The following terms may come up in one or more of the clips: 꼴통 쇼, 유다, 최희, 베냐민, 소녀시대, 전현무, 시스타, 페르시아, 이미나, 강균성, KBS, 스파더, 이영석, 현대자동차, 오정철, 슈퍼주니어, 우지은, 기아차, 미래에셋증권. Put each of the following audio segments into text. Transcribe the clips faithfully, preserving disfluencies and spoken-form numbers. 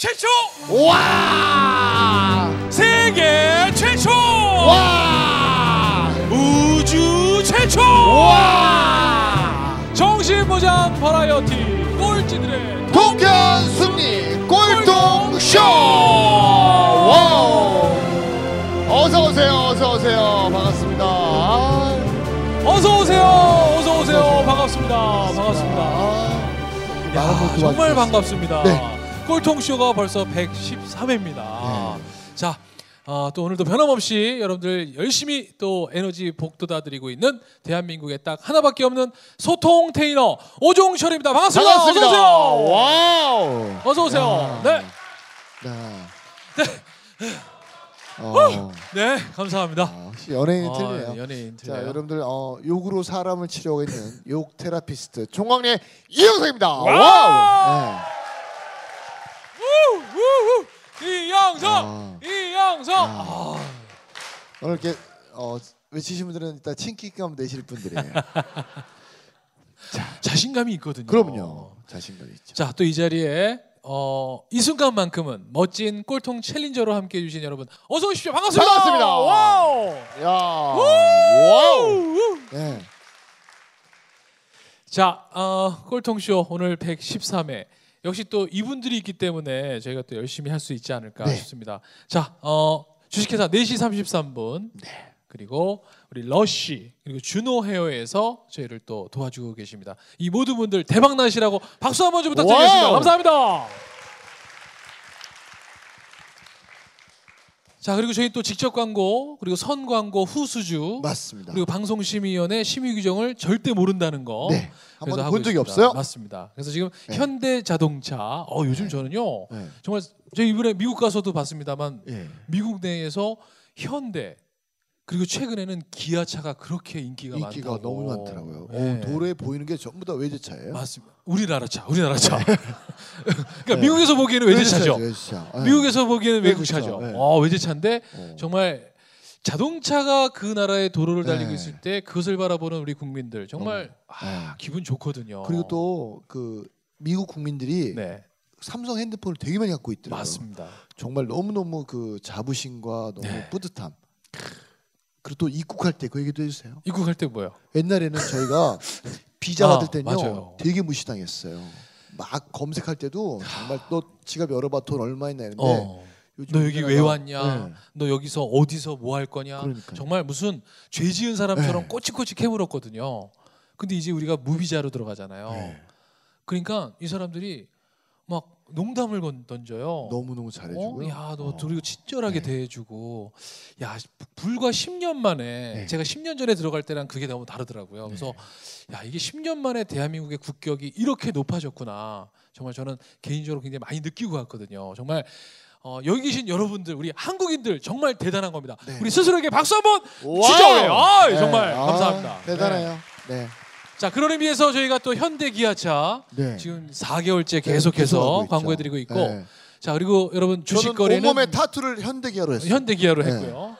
최초! 와! 세계 최초! 와! 우주 최초! 와! 정신보장 버라이어티 꼴찌들의 통쾌한 승리 꼴통 쇼! 와우! 어서오세요, 어서오세요. 반갑습니다. 어서오세요, 어서오세요. 반갑습니다. 반갑습니다. 야, 정말 반갑습니다. 네. 꼴통쇼가 벌써 백십삼 회입니다. 네. 자, 어, 또 오늘도 변함없이 여러분들 열심히 또 에너지 복돋아 드리고 있는 대한민국의 딱 하나밖에 없는 소통 테이너 오정철입니다. 반갑습니다. 반갑습니다. 어서오세요. 와우. 어서오세요. 네. 네. 네. 어. 네, 감사합니다. 어, 역시 연예인이 틀려요. 어, 연예인 틀려요. 자, 여러분들 어, 욕으로 사람을 치료하고 있는 욕 테라피스트 종황리의 이영석입니다. 와우. 와우. 네. 우우우 이영석! 아. 이영석! 아. 아. 오늘 이렇게 어, 외치신 분들은 일단 친기감 내실 분들이에요. 자, 자신감이 있거든요. 그럼요. 자신감이 있죠. 자, 또 이 자리에 어, 이 순간만큼은 멋진 꼴통 챌린저로 함께해 주신 여러분 어서 오십시오. 반갑습니다. 반갑습니다. 와우! 야. 와우! 네. 자, 어, 꼴통쇼 오늘 백십삼 회. 역시 또 이분들이 있기 때문에 저희가 또 열심히 할 수 있지 않을까 네. 싶습니다. 자, 어, 주식회사 네 시 삼십삼 분 네. 그리고 우리 러쉬 그리고 준호 헤어에서 저희를 또 도와주고 계십니다. 이 모든 분들 대박 나시라고 박수 한번 좀 부탁드리겠습니다. 감사합니다. 자, 그리고 저희 또 직접 광고 그리고 선 광고 후 수주 맞습니다. 그리고 방송심의위원회 심의 규정을 절대 모른다는 거. 네. 한 번도 본 적이 있습니다. 없어요? 맞습니다. 그래서 지금 네. 현대자동차 어 요즘 네. 저는요 네. 정말 저 이번에 미국 가서도 봤습니다만 네. 미국 내에서 현대 그리고 최근에는 기아차가 그렇게 인기가 많다고. 인기가 너무 많더라고요. 네. 오, 도로에 보이는 게 전부 다 외제차예요? 맞습니다. 우리나라 차, 우리나라 차. 네. 그러니까 네. 미국에서 보기에는 외제차죠. 외제차. 네. 미국에서 보기에는 외국차죠. 외제차. 네. 아, 외제차인데 오. 정말 자동차가 그 나라의 도로를 달리고 네. 있을 때 그것을 바라보는 우리 국민들 정말 네. 아, 기분 좋거든요. 그리고 또 그 미국 국민들이 네. 삼성 핸드폰을 되게 많이 갖고 있더라고요. 맞습니다. 정말 너무너무 그 자부심과 너무 네. 뿌듯함. 그리고 또 입국할 때 그 얘기도 해주세요. 입국할 때 뭐요? 옛날에는 저희가 비자 받을 아, 때는요 맞아요. 되게 무시당했어요. 막 검색할 때도 정말 너 지갑 열어봐 돈 얼마 있나 이런데 어. 너 여기 왜 왔냐? 네. 너 여기서 어디서 뭐 할 거냐? 그러니까요. 정말 무슨 죄 지은 사람처럼 네. 꼬치꼬치 캐물었거든요. 근데 이제 우리가 무비자로 들어가잖아요. 네. 그러니까 이 사람들이 막 농담을 던져요. 너무너무 잘해주고요. 어? 야, 너 그리고 어. 친절하게 네. 대해주고. 야, 불과 십 년 만에 네. 제가 십 년 전에 들어갈 때랑 그게 너무 다르더라고요. 네. 그래서 야, 이게 십 년 만에 대한민국의 국격이 이렇게 높아졌구나. 정말 저는 개인적으로 굉장히 많이 느끼고 갔거든요. 정말 어, 여기 계신 여러분들, 우리 한국인들 정말 대단한 겁니다. 네. 우리 스스로에게 박수 한번 치죠. 아, 네. 정말 아, 감사합니다. 대단해요. 네. 네. 자, 그런 의미에서 저희가 또 현대기아차 네. 지금 사 개월째 계속해서 네, 광고해드리고 있고 네. 자, 그리고 여러분 주식거래는 저는 온몸에 타투를 현대기아로 했어요. 현대기아로 네. 했고요.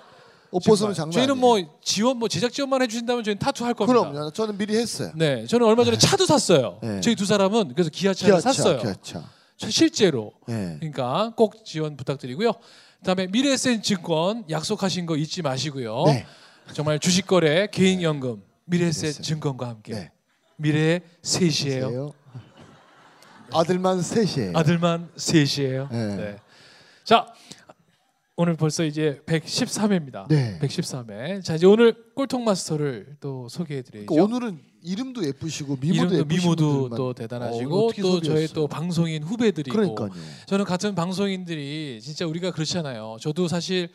옷 벗으면 장난 저희는 아니에요. 뭐 지원, 뭐 제작 지원만 해주신다면 저희는 타투 할 겁니다. 그럼요. 저는 미리 했어요. 네, 저는 얼마 전에 네. 차도 샀어요. 네. 저희 두 사람은 그래서 기아차를 기아차, 샀어요. 기아차. 실제로. 네. 그러니까 꼭 지원 부탁드리고요. 그다음에 미래에셋증권 약속하신 거 잊지 마시고요. 네. 정말 주식거래, 개인연금. 미래에셋 증권과 함께 네. 미래의 셋이에요. 아들만 셋이에요. 아들만 셋이에요. 네. 네. 자, 오늘 벌써 이제 백십삼 회입니다. 네. 백십삼 회. 자, 이제 오늘 꼴통 마스터를 또 소개해드려야죠. 그러니까 오늘은 이름도 예쁘시고 미모도 이름도 미모도 또 대단하시고 어, 또 저의 또 방송인 후배들이고. 그러니까요. 저는 같은 방송인들이 진짜 우리가 그렇잖아요. 저도 사실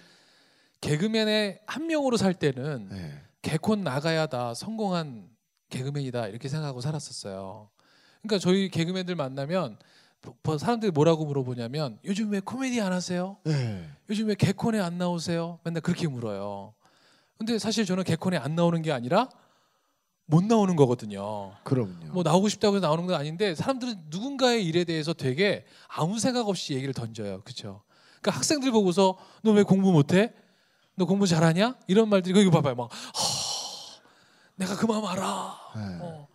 개그맨의 한 명으로 살 때는. 네. 개콘 나가야 다 성공한 개그맨이다 이렇게 생각하고 살았었어요. 그러니까 저희 개그맨들 만나면 사람들이 뭐라고 물어보냐면 요즘 왜 코미디 안 하세요? 네. 요즘 왜 개콘에 안 나오세요? 맨날 그렇게 물어요. 근데 사실 저는 개콘에 안 나오는 게 아니라 못 나오는 거거든요. 그럼요. 뭐 나오고 싶다고 해서 나오는 건 아닌데 사람들은 누군가의 일에 대해서 되게 아무 생각 없이 얘기를 던져요. 그렇죠? 그러니까 학생들 보고서 너 왜 공부 못해? 너 공부 잘하냐? 이런 말들이 이거 봐봐요. 막 허, 내가 그만 알아. 네. 어,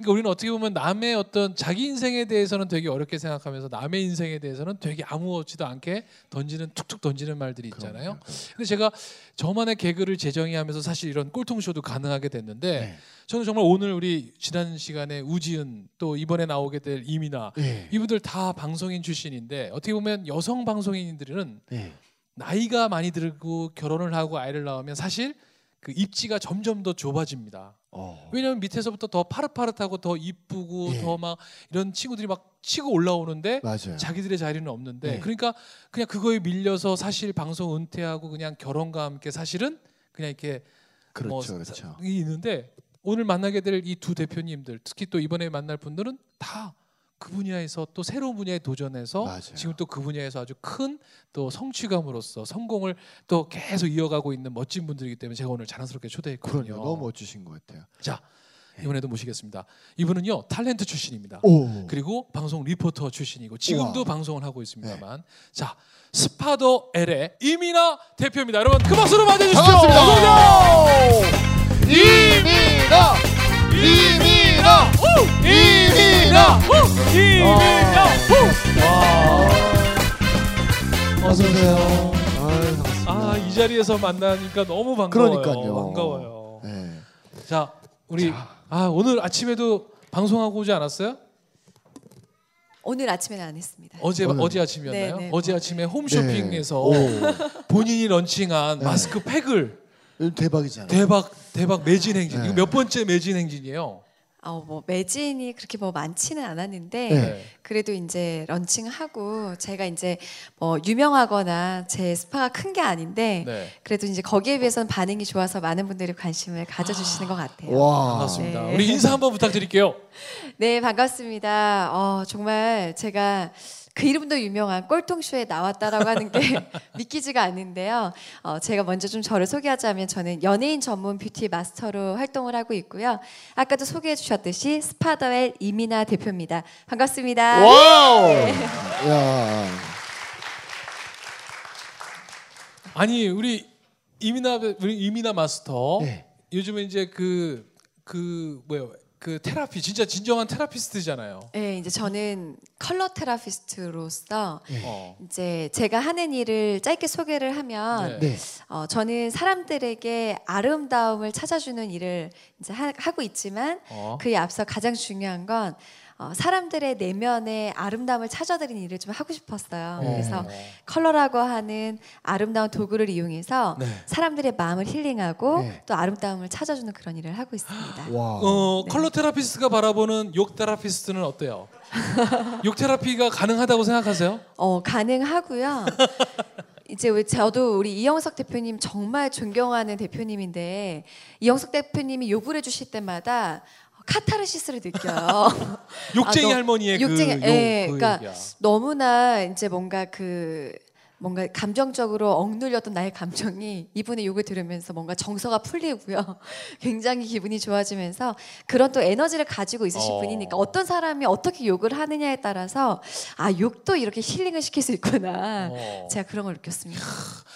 그러니까 우리는 어떻게 보면 남의 어떤 자기 인생에 대해서는 되게 어렵게 생각하면서 남의 인생에 대해서는 되게 아무렇지도 않게 던지는 툭툭 던지는 말들이 있잖아요. 그럼요, 그럼요. 근데 제가 저만의 개그를 재정의하면서 사실 이런 꼴통쇼도 가능하게 됐는데 네. 저는 정말 오늘 우리 지난 시간에 우지은 또 이번에 나오게 될 이미나 네. 이분들 다 방송인 출신인데 어떻게 보면 여성 방송인들은 네. 나이가 많이 들고 결혼을 하고 아이를 낳으면 사실 그 입지가 점점 더 좁아집니다. 어. 왜냐하면 밑에서부터 더 파릇파릇하고 더 이쁘고 예. 더 막 이런 친구들이 막 치고 올라오는데 맞아요. 자기들의 자리는 없는데 예. 그러니까 그냥 그거에 밀려서 사실 방송 은퇴하고 그냥 결혼과 함께 사실은 그냥 이렇게 그렇죠, 뭐 그렇죠. 있는데 오늘 만나게 될 이 두 대표님들 특히 또 이번에 만날 분들은 다 그 분야에서 또 새로운 분야에 도전해서 맞아요. 지금 또 그 분야에서 아주 큰 또 성취감으로써 성공을 또 계속 이어가고 있는 멋진 분들이기 때문에 제가 오늘 자랑스럽게 초대했거든요. 그럼요. 너무 멋지신 것 같아요. 자 이번에도 모시겠습니다. 이분은요 탤런트 출신입니다. 오. 그리고 방송 리포터 출신이고 지금도 우와. 방송을 하고 있습니다만 네. 자 스파더 엘의 이미나 대표입니다. 여러분 큰 박수로 맞아주십시오. 반갑습니다. 이미나 이미나 이미나 이미나 어서 오세요. 아, 이 자리에서 만나니까 너무 반가워요. 그러니까요. 반가워요. 네. 자, 우리 자. 아, 오늘 아침에도 방송하고 오지 않았어요? 오늘 아침에는 안 했습니다. 어제 오늘. 어제 아침이었나요? 네, 네. 어제 아침에 홈쇼핑에서 네. 본인이 런칭한 네. 마스크 팩을 대박이잖아요. 대박 대박 매진 행진. 네. 이거 몇 번째 매진 행진이에요? 어, 뭐 매진이 그렇게 뭐 많지는 않았는데 네. 그래도 이제 런칭하고 제가 이제 뭐 유명하거나 제 스파가 큰 게 아닌데 네. 그래도 이제 거기에 비해서는 반응이 좋아서 많은 분들이 관심을 가져주시는 것 같아요. 와. 반갑습니다. 네. 우리 인사 한번 부탁드릴게요. 네 반갑습니다. 어, 정말 제가 그 이름도 유명한 꼴통쇼에 나왔다라고 하는 게 믿기지가 않는데요. 어, 제가 먼저 좀 저를 소개하자면 저는 연예인 전문 뷰티 마스터로 활동을 하고 있고요. 아까도 소개해 주셨듯이 스파더의 이미나 대표입니다. 반갑습니다. 와우. 네. 야. 아니 우리 이미나 우리 이미나 마스터 네. 요즘에 이제 그 그 뭐예요? 그 테라피 진짜 진정한 테라피스트잖아요. 네, 이제 저는 컬러 테라피스트로서 네. 이제 제가 하는 일을 짧게 소개를 하면 네. 어, 저는 사람들에게 아름다움을 찾아주는 일을 이제 하, 하고 있지만 어. 그에 앞서 가장 중요한 건 어, 사람들의 내면의 아름다움을 찾아드리는 일을 좀 하고 싶었어요. 네. 그래서 컬러라고 하는 아름다운 도구를 이용해서 네. 사람들의 마음을 힐링하고 네. 또 아름다움을 찾아주는 그런 일을 하고 있습니다. 어, 네. 컬러 테라피스트가 바라보는 욕 테라피스트는 어때요? 욕 테라피가 가능하다고 생각하세요? 어, 가능하고요. 이제 왜 저도 우리 이영석 대표님 정말 존경하는 대표님인데 이영석 대표님이 욕을 해주실 때마다 카타르시스를 느껴요. 욕쟁이 아, 할머니의 욕쟁이, 그, 예, 그 그러니까 얘기야. 너무나 이제 뭔가 그 뭔가 감정적으로 억눌렸던 나의 감정이 이분의 욕을 들으면서 뭔가 정서가 풀리고요. 굉장히 기분이 좋아지면서 그런 또 에너지를 가지고 있으신 어. 분이니까 어떤 사람이 어떻게 욕을 하느냐에 따라서 아 욕도 이렇게 힐링을 시킬 수 있구나. 어. 제가 그런 걸 느꼈습니다.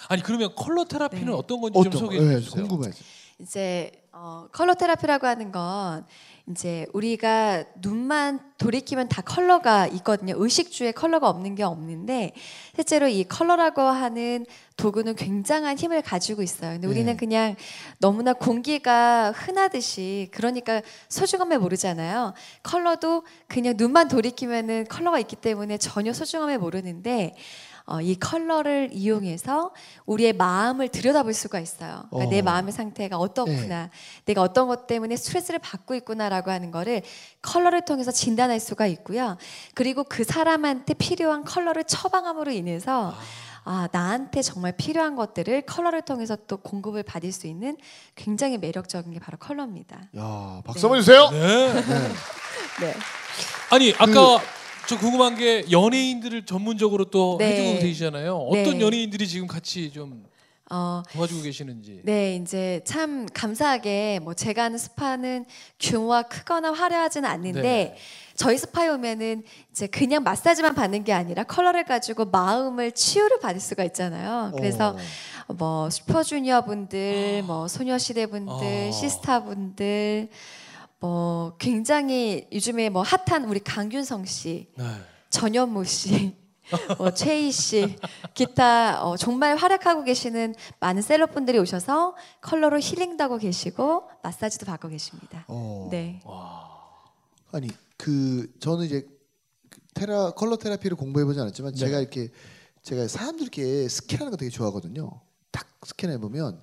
아니 그러면 컬러 테라피는 네. 어떤 건지 어떤, 좀 소개해 네, 주세요. 궁금해요. 이제 어, 컬러 테라피라고 하는 건 이제 우리가 눈만 돌이키면 다 컬러가 있거든요. 의식주에 컬러가 없는 게 없는데 실제로 이 컬러라고 하는 도구는 굉장한 힘을 가지고 있어요. 근데 우리는 네. 그냥 너무나 공기가 흔하듯이 그러니까 소중함을 모르잖아요. 컬러도 그냥 눈만 돌이키면은 컬러가 있기 때문에 전혀 소중함을 모르는데 어, 이 컬러를 이용해서 우리의 마음을 들여다볼 수가 있어요. 그러니까 어. 내 마음의 상태가 어떻구나, 네. 내가 어떤 것 때문에 스트레스를 받고 있구나라고 하는 거를 컬러를 통해서 진단할 수가 있고요. 그리고 그 사람한테 필요한 컬러를 처방함으로 인해서 아, 나한테 정말 필요한 것들을 컬러를 통해서 또 공급을 받을 수 있는 굉장히 매력적인 게 바로 컬러입니다. 야, 박수 한번 네. 주세요. 네. 네. 네. 아니 아까 그, 저 궁금한 게 연예인들을 전문적으로 또 네. 해주고 계시잖아요. 어떤 네. 연예인들이 지금 같이 좀 어, 도와주고 계시는지. 네, 이제 참 감사하게 뭐 제가 하는 스파는 규모가 크거나 화려하지는 않는데 네. 저희 스파에 오면은 이제 그냥 마사지만 받는 게 아니라 컬러를 가지고 마음을 치유를 받을 수가 있잖아요. 그래서 오. 뭐 슈퍼주니어 분들, 뭐 소녀시대 분들, 오. 시스타 분들. 어, 굉장히 요즘에 뭐 핫한 우리 강균성 씨, 네. 전현무 씨, 뭐 최희 씨, 기타 어, 정말 활약하고 계시는 많은 셀럽분들이 오셔서 컬러로 힐링도 하고 계시고 마사지도 받고 계십니다. 어, 네. 와. 아니 그 저는 이제 테라 컬러 테라피를 공부해보지 않았지만 네. 제가 이렇게 제가 사람들께 스캔하는 거 되게 좋아하거든요. 딱 스캔해 보면.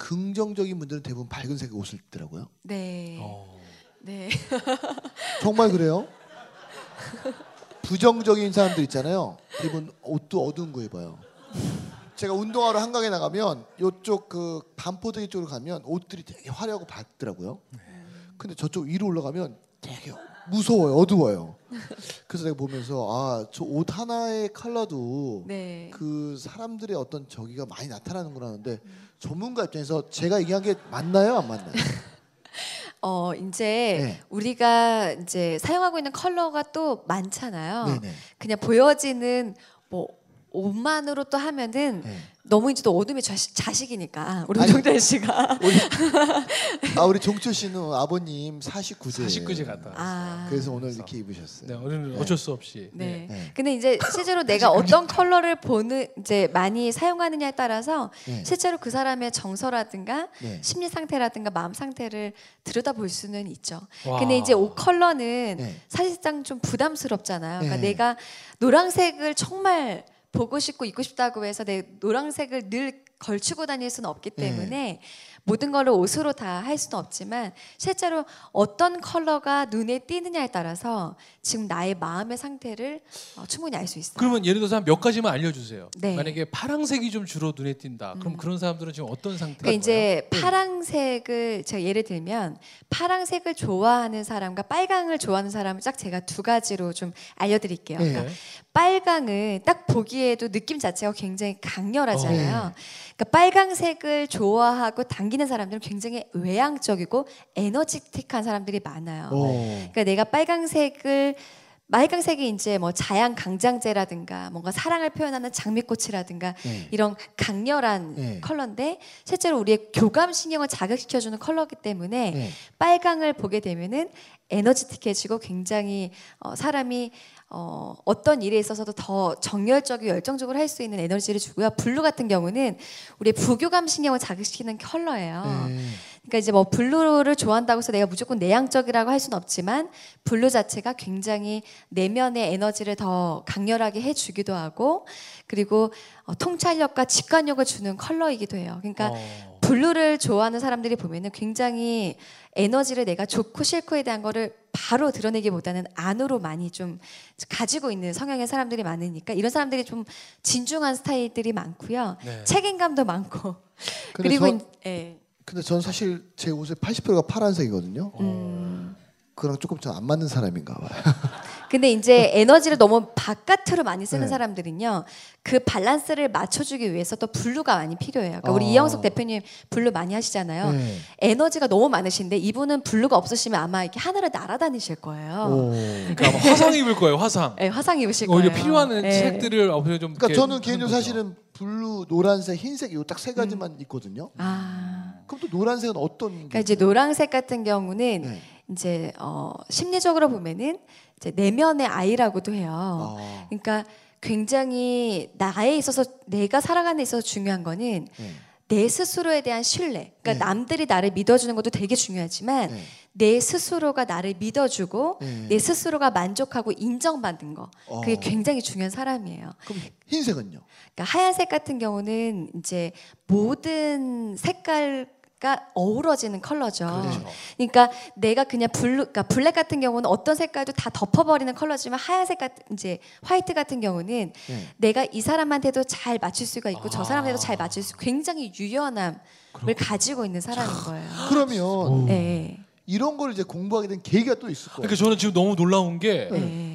긍정적인 분들은 대부분 밝은색의 옷을 입더라고요. 네. 오. 네. 정말 그래요? 부정적인 사람들 있잖아요. 대부분 옷도 어두운 거 입어요. 제가 운동하러 한강에 나가면 이쪽 그 반포대교 쪽으로 가면 옷들이 되게 화려하고 밝더라고요. 근데 저쪽 위로 올라가면 되게 무서워요. 어두워요. 그래서 내가 보면서 아, 저 옷 하나의 컬러도 네. 그 사람들의 어떤 저기가 많이 나타나는구나 하는데 음. 전문가 입장에서 제가 얘기한 게 맞나요? 안 맞나요? 어, 이제 네. 우리가 이제 사용하고 있는 컬러가 또 많잖아요. 네네. 그냥 보여지는 뭐 옷만으로 또 하면은 네. 너무 이제 또 어둠의 자식, 자식이니까 우리 오정철 씨가 우리, 아 우리 종철 씨는 아버님 사십구 세 사십구 세 같다. 아, 그래서 오늘 그래서. 이렇게 입으셨어요. 네, 오늘 네. 어쩔 수 없이. 네. 네. 네. 근데 이제 실제로 내가 어떤 컬러를 보는 이제 많이 사용하느냐에 따라서 네. 실제로 그 사람의 정서라든가 네. 심리 상태라든가 마음 상태를 들여다볼 수는 있죠. 와. 근데 이제 옷 컬러는 네. 사실상 좀 부담스럽잖아요. 그러니까 네. 내가 노란색을 정말 보고 싶고 입고 싶다고 해서 내 노란색을 늘 걸치고 다닐 수는 없기 때문에 네. 모든 걸 옷으로 다 할 수는 없지만 실제로 어떤 컬러가 눈에 띄느냐에 따라서 지금 나의 마음의 상태를 어, 충분히 알 수 있어요. 그러면 예를 들어서 한 몇 가지만 알려주세요. 네. 만약에 파랑색이 좀 주로 눈에 띈다. 그럼 음. 그런 사람들은 지금 어떤 상태인 그러니까 거예요? 이제 파랑색을 제가 예를 들면 파랑색을 좋아하는 사람과 빨강을 좋아하는 사람을 딱 제가 두 가지로 좀 알려드릴게요. 네. 그러니까 빨강은 딱 보기에도 느낌 자체가 굉장히 강렬하잖아요. 어, 네. 그러니까 빨강색을 좋아하고 당기는 사람들은 굉장히 외향적이고 에너지틱한 사람들이 많아요. 오. 그러니까 내가 빨강색을 빨강색이 이제 뭐 자양 강장제라든가 뭔가 사랑을 표현하는 장미꽃이라든가 네. 이런 강렬한 네. 컬러인데 실제로 우리의 교감 신경을 자극시켜주는 컬러이기 때문에 네. 빨강을 보게 되면은 에너지틱해지고 굉장히 어, 사람이 어, 어떤 일에 있어서도 더 정열적이고 열정적으로 할 수 있는 에너지를 주고요. 블루 같은 경우는 우리의 부교감 신경을 자극시키는 컬러예요. 네. 그러니까 이제 뭐 블루를 좋아한다고 해서 내가 무조건 내향적이라고 할 수는 없지만 블루 자체가 굉장히 내면의 에너지를 더 강렬하게 해주기도 하고 그리고 어, 통찰력과 직관력을 주는 컬러이기도 해요. 그러니까 어. 블루를 좋아하는 사람들이 보면은 굉장히 에너지를 내가 좋고 싫고에 대한 거를 바로 드러내기보다는 안으로 많이 좀 가지고 있는 성향의 사람들이 많으니까 이런 사람들이 좀 진중한 스타일들이 많고요. 네. 책임감도 많고 그리고 전, 예. 근데 전 사실 제 옷의 팔십 퍼센트가 파란색이거든요. 음. 그랑 조금 좀 안 맞는 사람인가 봐요. 근데 이제 에너지를 너무 바깥으로 많이 쓰는 네. 사람들은요. 그 밸런스를 맞춰주기 위해서 또 블루가 많이 필요해요. 그러니까 아. 우리 이영석 대표님 블루 많이 하시잖아요. 네. 에너지가 너무 많으신데 이분은 블루가 없으시면 아마 이렇게 하늘을 날아다니실 거예요. 오. 그러니까 아마 화상 입을 거예요. 화상. 네, 화상 입으실 오히려 거예요. 오히려 필요한 네. 색들을 앞으로 좀. 그러니까 저는 개인적으로 사실은 블루, 노란색, 흰색 이 딱 세 가지만 음. 있거든요. 아. 그럼 또 노란색은 어떤? 그러니까 이제 노란색 같은 경우는. 네. 이제 어, 심리적으로 보면은 이제 내면의 아이라고도 해요. 어. 그러니까 굉장히 나에 있어서 내가 살아가는 데 있어서 중요한 거는 네. 내 스스로에 대한 신뢰. 그러니까 네. 남들이 나를 믿어주는 것도 되게 중요하지만 네. 내 스스로가 나를 믿어주고 네. 내 스스로가 만족하고 인정받는 거. 어. 그게 굉장히 중요한 사람이에요. 그럼 흰색은요? 그러니까 하얀색 같은 경우는 이제 모든 색깔 가 어우러지는 컬러죠. 그렇죠. 그러니까 내가 그냥 블루, 그러니까 블랙 같은 경우는 어떤 색깔도 다 덮어버리는 컬러지만 하얀색 같은 이제 화이트 같은 경우는 네. 내가 이 사람한테도 잘 맞출 수가 있고 아. 저 사람한테도 잘 맞출 수, 굉장히 유연함을 그렇구나. 가지고 있는 사람인 거예요. 그러면 네. 이런 걸 이제 공부하게 된 계기가 또 있을 거예요. 그러니까 저는 지금 너무 놀라운 게. 네.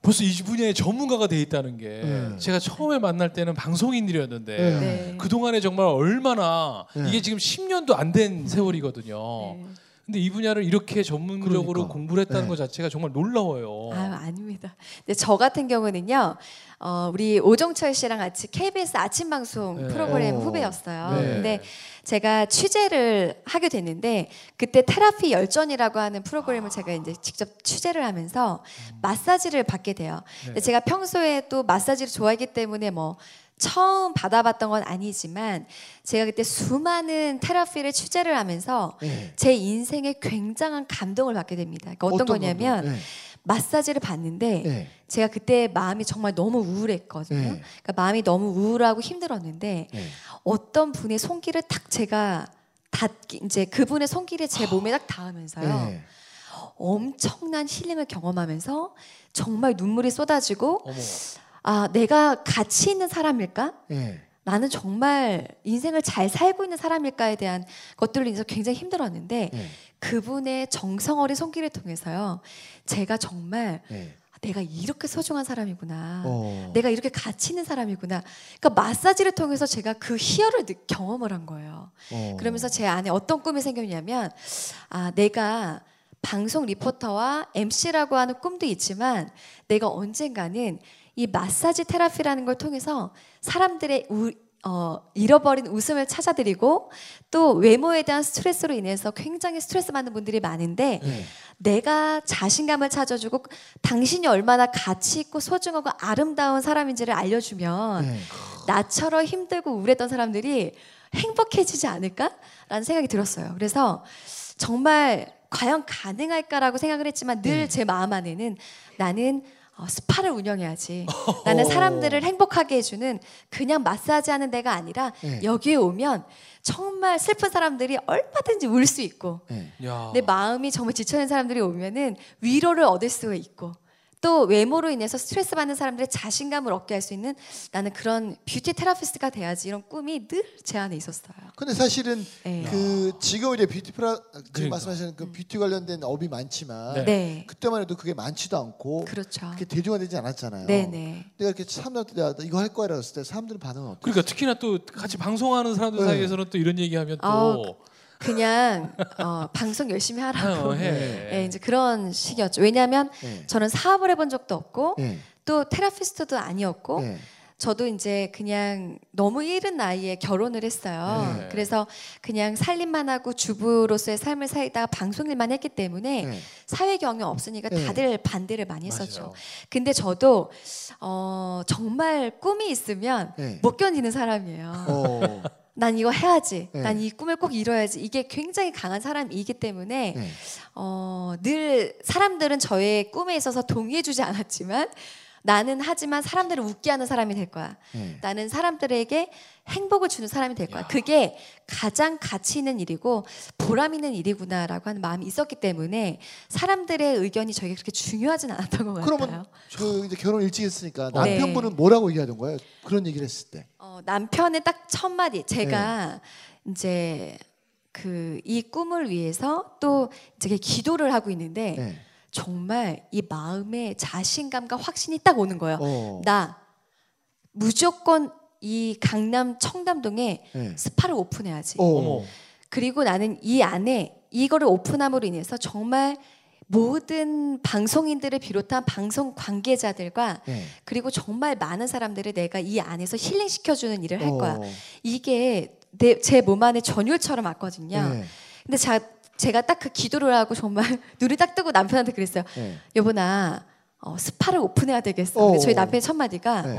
벌써 이 분야의 전문가가 돼 있다는 게 네. 제가 처음에 만날 때는 방송인들이었는데 네. 그동안에 정말 얼마나 네. 이게 지금 십 년도 안 된 세월이거든요. 네. 근데 이 분야를 이렇게 전문적으로 그러니까. 공부를 했다는 네. 것 자체가 정말 놀라워요. 아유, 아닙니다. 근데 저 같은 경우는요. 어, 우리 오정철 씨랑 같이 케이비에스 아침 방송 네. 프로그램 오. 후배였어요. 네. 근데 제가 취재를 하게 됐는데 그때 테라피 열전이라고 하는 프로그램을 아. 제가 이제 직접 취재를 하면서 음. 마사지를 받게 돼요. 네. 근데 제가 평소에 또 마사지를 좋아하기 때문에 뭐 처음 받아봤던 건 아니지만 제가 그때 수많은 테라피를 취재를 하면서 네. 제 인생에 굉장한 감동을 받게 됩니다. 그러니까 어떤, 어떤 거냐면 네. 마사지를 받는데 네. 제가 그때 마음이 정말 너무 우울했거든요. 네. 그러니까 마음이 너무 우울하고 힘들었는데 네. 어떤 분의 손길을 딱 제가 닿기, 이제 그분의 손길이 제 몸에 딱 닿으면서요. 네. 엄청난 힐링을 경험하면서 정말 눈물이 쏟아지고 어머. 아, 내가 가치 있는 사람일까? 네. 나는 정말 인생을 잘 살고 있는 사람일까에 대한 것들로 인해서 굉장히 힘들었는데 네. 그분의 정성어린 손길을 통해서요. 제가 정말 네. 내가 이렇게 소중한 사람이구나. 어. 내가 이렇게 가치 있는 사람이구나. 그러니까 마사지를 통해서 제가 그 희열을 경험을 한 거예요. 어. 그러면서 제 안에 어떤 꿈이 생겼냐면 아, 내가 방송 리포터와 엠씨라고 하는 꿈도 있지만 내가 언젠가는 이 마사지 테라피라는 걸 통해서 사람들의 우, 어, 잃어버린 웃음을 찾아드리고 또 외모에 대한 스트레스로 인해서 굉장히 스트레스 받는 분들이 많은데 네. 내가 자신감을 찾아주고 당신이 얼마나 가치 있고 소중하고 아름다운 사람인지를 알려주면 네. 나처럼 힘들고 우울했던 사람들이 행복해지지 않을까라는 생각이 들었어요. 그래서 정말 과연 가능할까라고 생각을 했지만 늘 제 네. 마음 안에는 나는 어, 스파를 운영해야지. 나는 사람들을 행복하게 해주는 그냥 마사지하는 데가 아니라 네. 여기에 오면 정말 슬픈 사람들이 얼마든지 울 수 있고 네. 내 마음이 정말 지쳐있는 사람들이 오면은 위로를 얻을 수 있고 또 외모로 인해서 스트레스 받는 사람들의 자신감을 얻게 할 수 있는 나는 그런 뷰티 테라피스트가 돼야지 이런 꿈이 늘 제 안에 있었어요. 근데 사실은 네. 그 지금 이제 뷰티 프라 지금 그러니까. 말씀하시는 그 뷰티 관련된 업이 많지만 네. 네. 그때만 해도 그게 많지도 않고 그렇죠. 그게 대중화되지 않았잖아요. 네네. 내가 이렇게 사람들한테 내가 이거 할 거야라고 했을 때 사람들은 반응은 어땠어요? 그러니까 특히나 또 같이 방송하는 사람들 네. 사이에서는 또 이런 얘기하면 또 아우. 그냥 어, 방송 열심히 하라고 어, 해, 해. 네, 이제 그런 식이었죠. 왜냐하면 네. 저는 사업을 해본 적도 없고 네. 또 테라피스트도 아니었고 네. 저도 이제 그냥 너무 이른 나이에 결혼을 했어요. 네. 그래서 그냥 살림만 하고 주부로서의 삶을 살다가 방송일만 했기 때문에 네. 사회 경험 없으니까 다들 네. 반대를 많이 했었죠. 맞아요. 근데 저도 어, 정말 꿈이 있으면 네. 못 견디는 사람이에요. 난 이거 해야지. 네. 난 이 꿈을 꼭 이뤄야지. 이게 굉장히 강한 사람이기 때문에 네. 어, 늘 사람들은 저의 꿈에 있어서 동의해주지 않았지만 나는 하지만 사람들을 웃게 하는 사람이 될 거야. 네. 나는 사람들에게 행복을 주는 사람이 될 거야. 야. 그게 가장 가치 있는 일이고 보람 있는 일이구나라고 하는 마음이 있었기 때문에 사람들의 의견이 저에게 그렇게 중요하진 않았던 것 같아요. 그러면 그 이제 결혼 일찍 했으니까 남편분은 네. 뭐라고 얘기하던 거예요? 그런 얘기를 했을 때. 어, 남편의 딱 첫 마디. 제가 네. 이제 그 이 꿈을 위해서 또 이제 기도를 하고 있는데 네. 정말 이 마음에 자신감과 확신이 딱 오는 거예요. 어. 나 무조건 이 강남 청담동에 네. 스파를 오픈해야지. 어. 그리고 나는 이 안에 이거를 오픈함으로 인해서 정말 모든 방송인들을 비롯한 방송 관계자들과 네. 그리고 정말 많은 사람들을 내가 이 안에서 힐링시켜주는 일을 할 거야. 어. 이게 내, 제 몸 안에 전율처럼 왔거든요. 네. 근데 자, 제가 딱 그 기도를 하고 정말 눈을 딱 뜨고 남편한테 그랬어요. 네. 여보 나 어, 스파를 오픈해야 되겠어. 근데 저희 남편의 첫 마디가 네.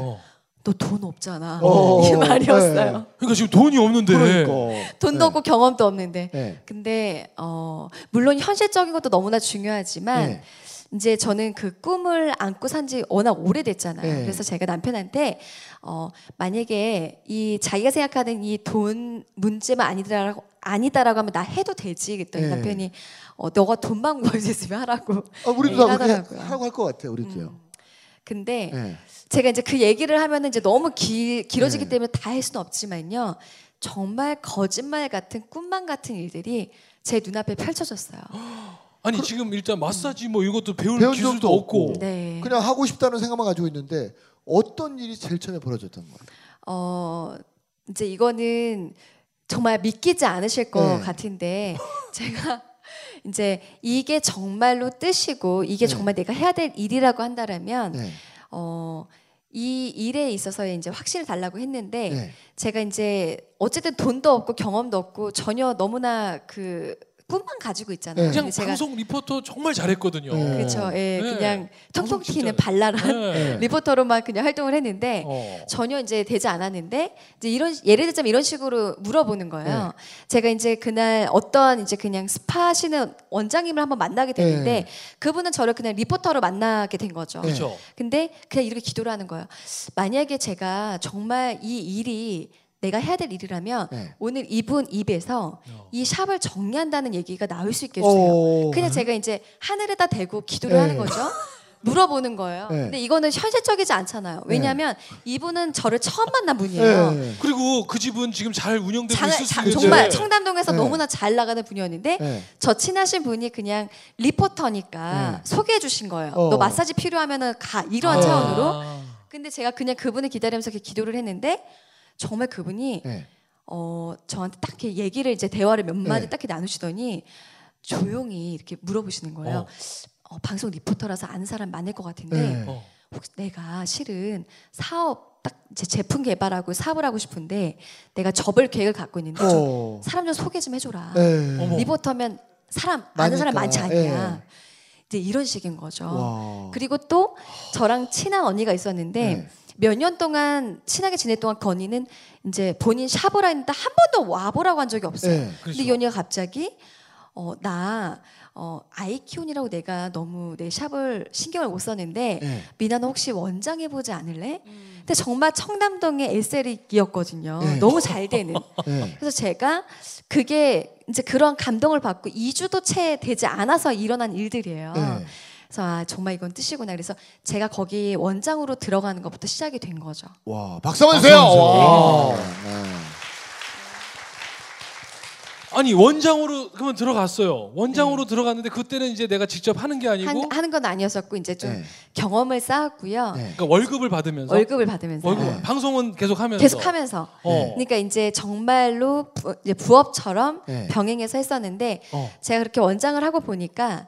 너 돈 없잖아. 이 말이었어요. 네. 그러니까 지금 돈이 없는데. 그러니까. 돈도 네. 없고 경험도 없는데. 네. 근데 어, 물론 현실적인 것도 너무나 중요하지만 네. 이제 저는 그 꿈을 안고 산 지 워낙 오래됐잖아요. 네. 그래서 제가 남편한테 어, 만약에 이 자기가 생각하는 이 돈 문제만 아니더라고 아니다라고 하면 나 해도 되지 그랬더니 네. 남편이 어, 너가 돈만 구해줬으면 하라고 아, 우리도 다 그렇게 하라고 할 것 같아요. 우리도요. 음. 근데 네. 제가 이제 그 얘기를 하면 이제 너무 기, 길어지기 네. 때문에 다 할 수는 없지만요. 정말 거짓말 같은 꿈만 같은 일들이 제 눈앞에 펼쳐졌어요. 아니 그럼, 지금 일단 마사지 뭐 이것도 배울 기술도 없고 네. 그냥 하고 싶다는 생각만 가지고 있는데 어떤 일이 제일 처음에 벌어졌던 거예요? 어, 이제 이거는 정말 믿기지 않으실 것 네. 같은데 제가 이제 이게 정말로 뜻이고 이게 네. 정말 내가 해야 될 일이라고 한다라면 네. 어, 이 일에 있어서 이제 확신을 달라고 했는데 네. 제가 이제 어쨌든 돈도 없고 경험도 없고 전혀 너무나 그 꿈만 가지고 있잖아요. 네. 그냥 제가 방송 리포터 정말 잘했거든요. 네. 그렇죠. 예, 네. 그냥 톡톡 튀는 발랄한 네. 리포터로만 그냥 활동을 했는데 어. 전혀 이제 되지 않았는데 이제 이런 예를 들자면 이런 식으로 물어보는 거예요. 네. 제가 이제 그날 어떤 이제 그냥 스파시는 원장님을 한번 만나게 됐는데 네. 그분은 저를 그냥 리포터로 만나게 된 거죠. 그렇죠. 네. 근데 그냥 이렇게 기도를 하는 거예요. 만약에 제가 정말 이 일이 내가 해야 될 일이라면 네. 오늘 이분 입에서 어. 이 샵을 정리한다는 얘기가 나올 수 있게 해주세요. 오. 그냥 제가 이제 하늘에다 대고 기도를 네. 하는 거죠. 물어보는 거예요. 네. 근데 이거는 현실적이지 않잖아요. 왜냐하면 네. 이분은 저를 처음 만난 분이에요. 네. 그리고 그 집은 지금 잘 운영되고 장, 있을 수 있는데 정말 청담동에서 네. 너무나 잘 나가는 분이었는데 네. 저 친하신 분이 그냥 리포터니까 네. 소개해 주신 거예요. 어. 너 마사지 필요하면은 가 이런 아. 차원으로. 근데 제가 그냥 그분을 기다리면서 이렇게 기도를 했는데 정말 그분이 네. 어, 저한테 딱 얘기를 이제 대화를 몇 마디 네. 딱 나누시더니 조용히 이렇게 물어보시는 거예요. 어. 어, 방송 리포터라서 아는 사람 많을 것 같은데 네. 혹시 내가 실은 사업 딱 제 제품 개발하고 사업을 하고 싶은데 내가 접을 계획을 갖고 있는데 좀 사람 좀 소개 좀 해줘라. 네. 리포터면 사람 아는 많으니까. 사람 많지 않냐. 네. 이제 이런 식인 거죠. 와. 그리고 또 저랑 친한 언니가 있었는데. 네. 몇 년 동안 친하게 지낼 동안 그 언니는 이제 본인 샵을 하는데 한 번도 와보라고 한 적이 없어요. 네, 그렇죠. 근데 이 언니가 갑자기 어, 나 어, 아이 키운이라고 내가 너무 내 샵을 신경을 못 썼는데 네. 미나 너 혹시 원장 해보지 않을래? 음. 근데 정말 청담동의 에스엘이었거든요. 네. 너무 잘 되는. 네. 그래서 제가 그게 이제 그런 감동을 받고 이 주도 채 되지 않아서 일어난 일들이에요. 네. 그래서 아 정말 이건 뜻이구나. 그래서 제가 거기 원장으로 들어가는 것부터 시작이 된 거죠. 와 박수 한번 주세요. 와. 네. 아니 원장으로 그러면 들어갔어요. 원장으로 네. 들어갔는데 그때는 이제 내가 직접 하는 게 아니고 한, 하는 건 아니었었고 이제 좀 네. 경험을 쌓았고요. 네. 그러니까 월급을 받으면서 월급을 받으면서 월급, 네. 방송은 계속하면서 계속하면서. 네. 그러니까 이제 정말로 부, 이제 부업처럼 네. 병행해서 했었는데 어. 제가 그렇게 원장을 하고 보니까.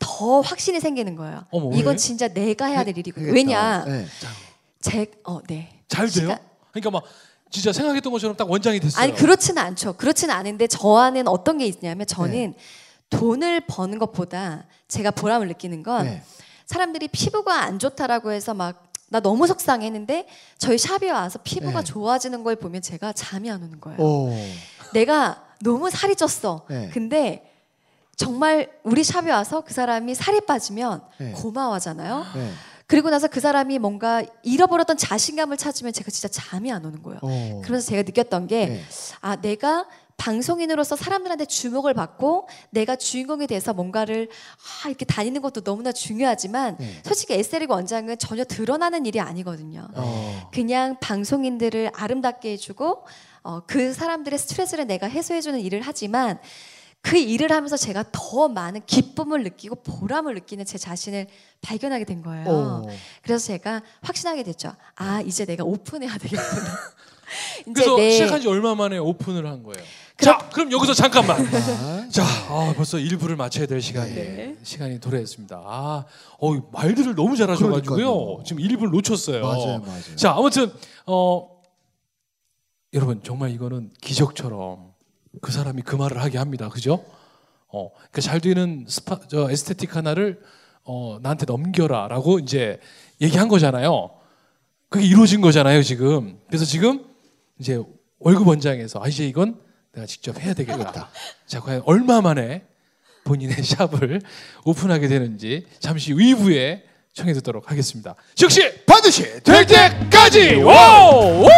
더 확신이 생기는 거예요. 어머, 이건 왜? 진짜 내가 해야 될 네, 일이거든요. 왜냐, 네. 제, 어, 네. 잘 돼요? 시간, 그러니까 막 진짜 생각했던 것처럼 딱 원장이 됐어요. 아니 그렇지는 않죠. 그렇지는 않은데 저와는 어떤 게 있냐면 저는 네. 돈을 버는 것보다 제가 보람을 느끼는 건 네. 사람들이 피부가 안 좋다라고 해서 막 나 너무 속상했는데 저희 샵에 와서 피부가 네. 좋아지는 걸 보면 제가 잠이 안 오는 거예요. 오. 내가 너무 살이 쪘어. 네. 근데 정말 우리 샵에 와서 그 사람이 살이 빠지면 네. 고마워하잖아요. 네. 그리고 나서 그 사람이 뭔가 잃어버렸던 자신감을 찾으면 제가 진짜 잠이 안 오는 거예요. 오. 그래서 제가 느꼈던 게 네. 아, 내가 방송인으로서 사람들한테 주목을 받고 내가 주인공이 돼서 뭔가를 아, 이렇게 다니는 것도 너무나 중요하지만 네. 솔직히 에스엘이고 원장은 전혀 드러나는 일이 아니거든요. 오. 그냥 방송인들을 아름답게 해주고 어, 그 사람들의 스트레스를 내가 해소해주는 일을 하지만 그 일을 하면서 제가 더 많은 기쁨을 느끼고 보람을 느끼는 제 자신을 발견하게 된 거예요. 오. 그래서 제가 확신하게 됐죠. 아 이제 내가 오픈해야 되겠구나. 이제 그래서 내... 시작한 지 얼마 만에 오픈을 한 거예요. 그럼... 자 그럼 여기서 잠깐만. 아. 자 아, 벌써 일 부를 마쳐야 될 시간이 네. 시간이 도래했습니다. 아, 어, 말들을 너무 잘하셔가지고요. 그러니까요. 지금 일 부를 놓쳤어요. 맞아요, 맞아요. 자 아무튼 어, 여러분 정말 이거는 기적처럼. 그 사람이 그 말을 하게 합니다. 그죠? 어, 그러니까 잘 되는 스파, 저 에스테틱 하나를 어, 나한테 넘겨라라고 이제 얘기한 거잖아요. 그게 이루어진 거잖아요, 지금. 그래서 지금 이제 월급 원장에서 아 이제 이건 내가 직접 해야 되겠다. 자, 과연 얼마 만에 본인의 샵을 오픈하게 되는지 잠시 이 부에 청해 듣도록 하겠습니다. 즉시 반드시 될 때까지. 오! 오!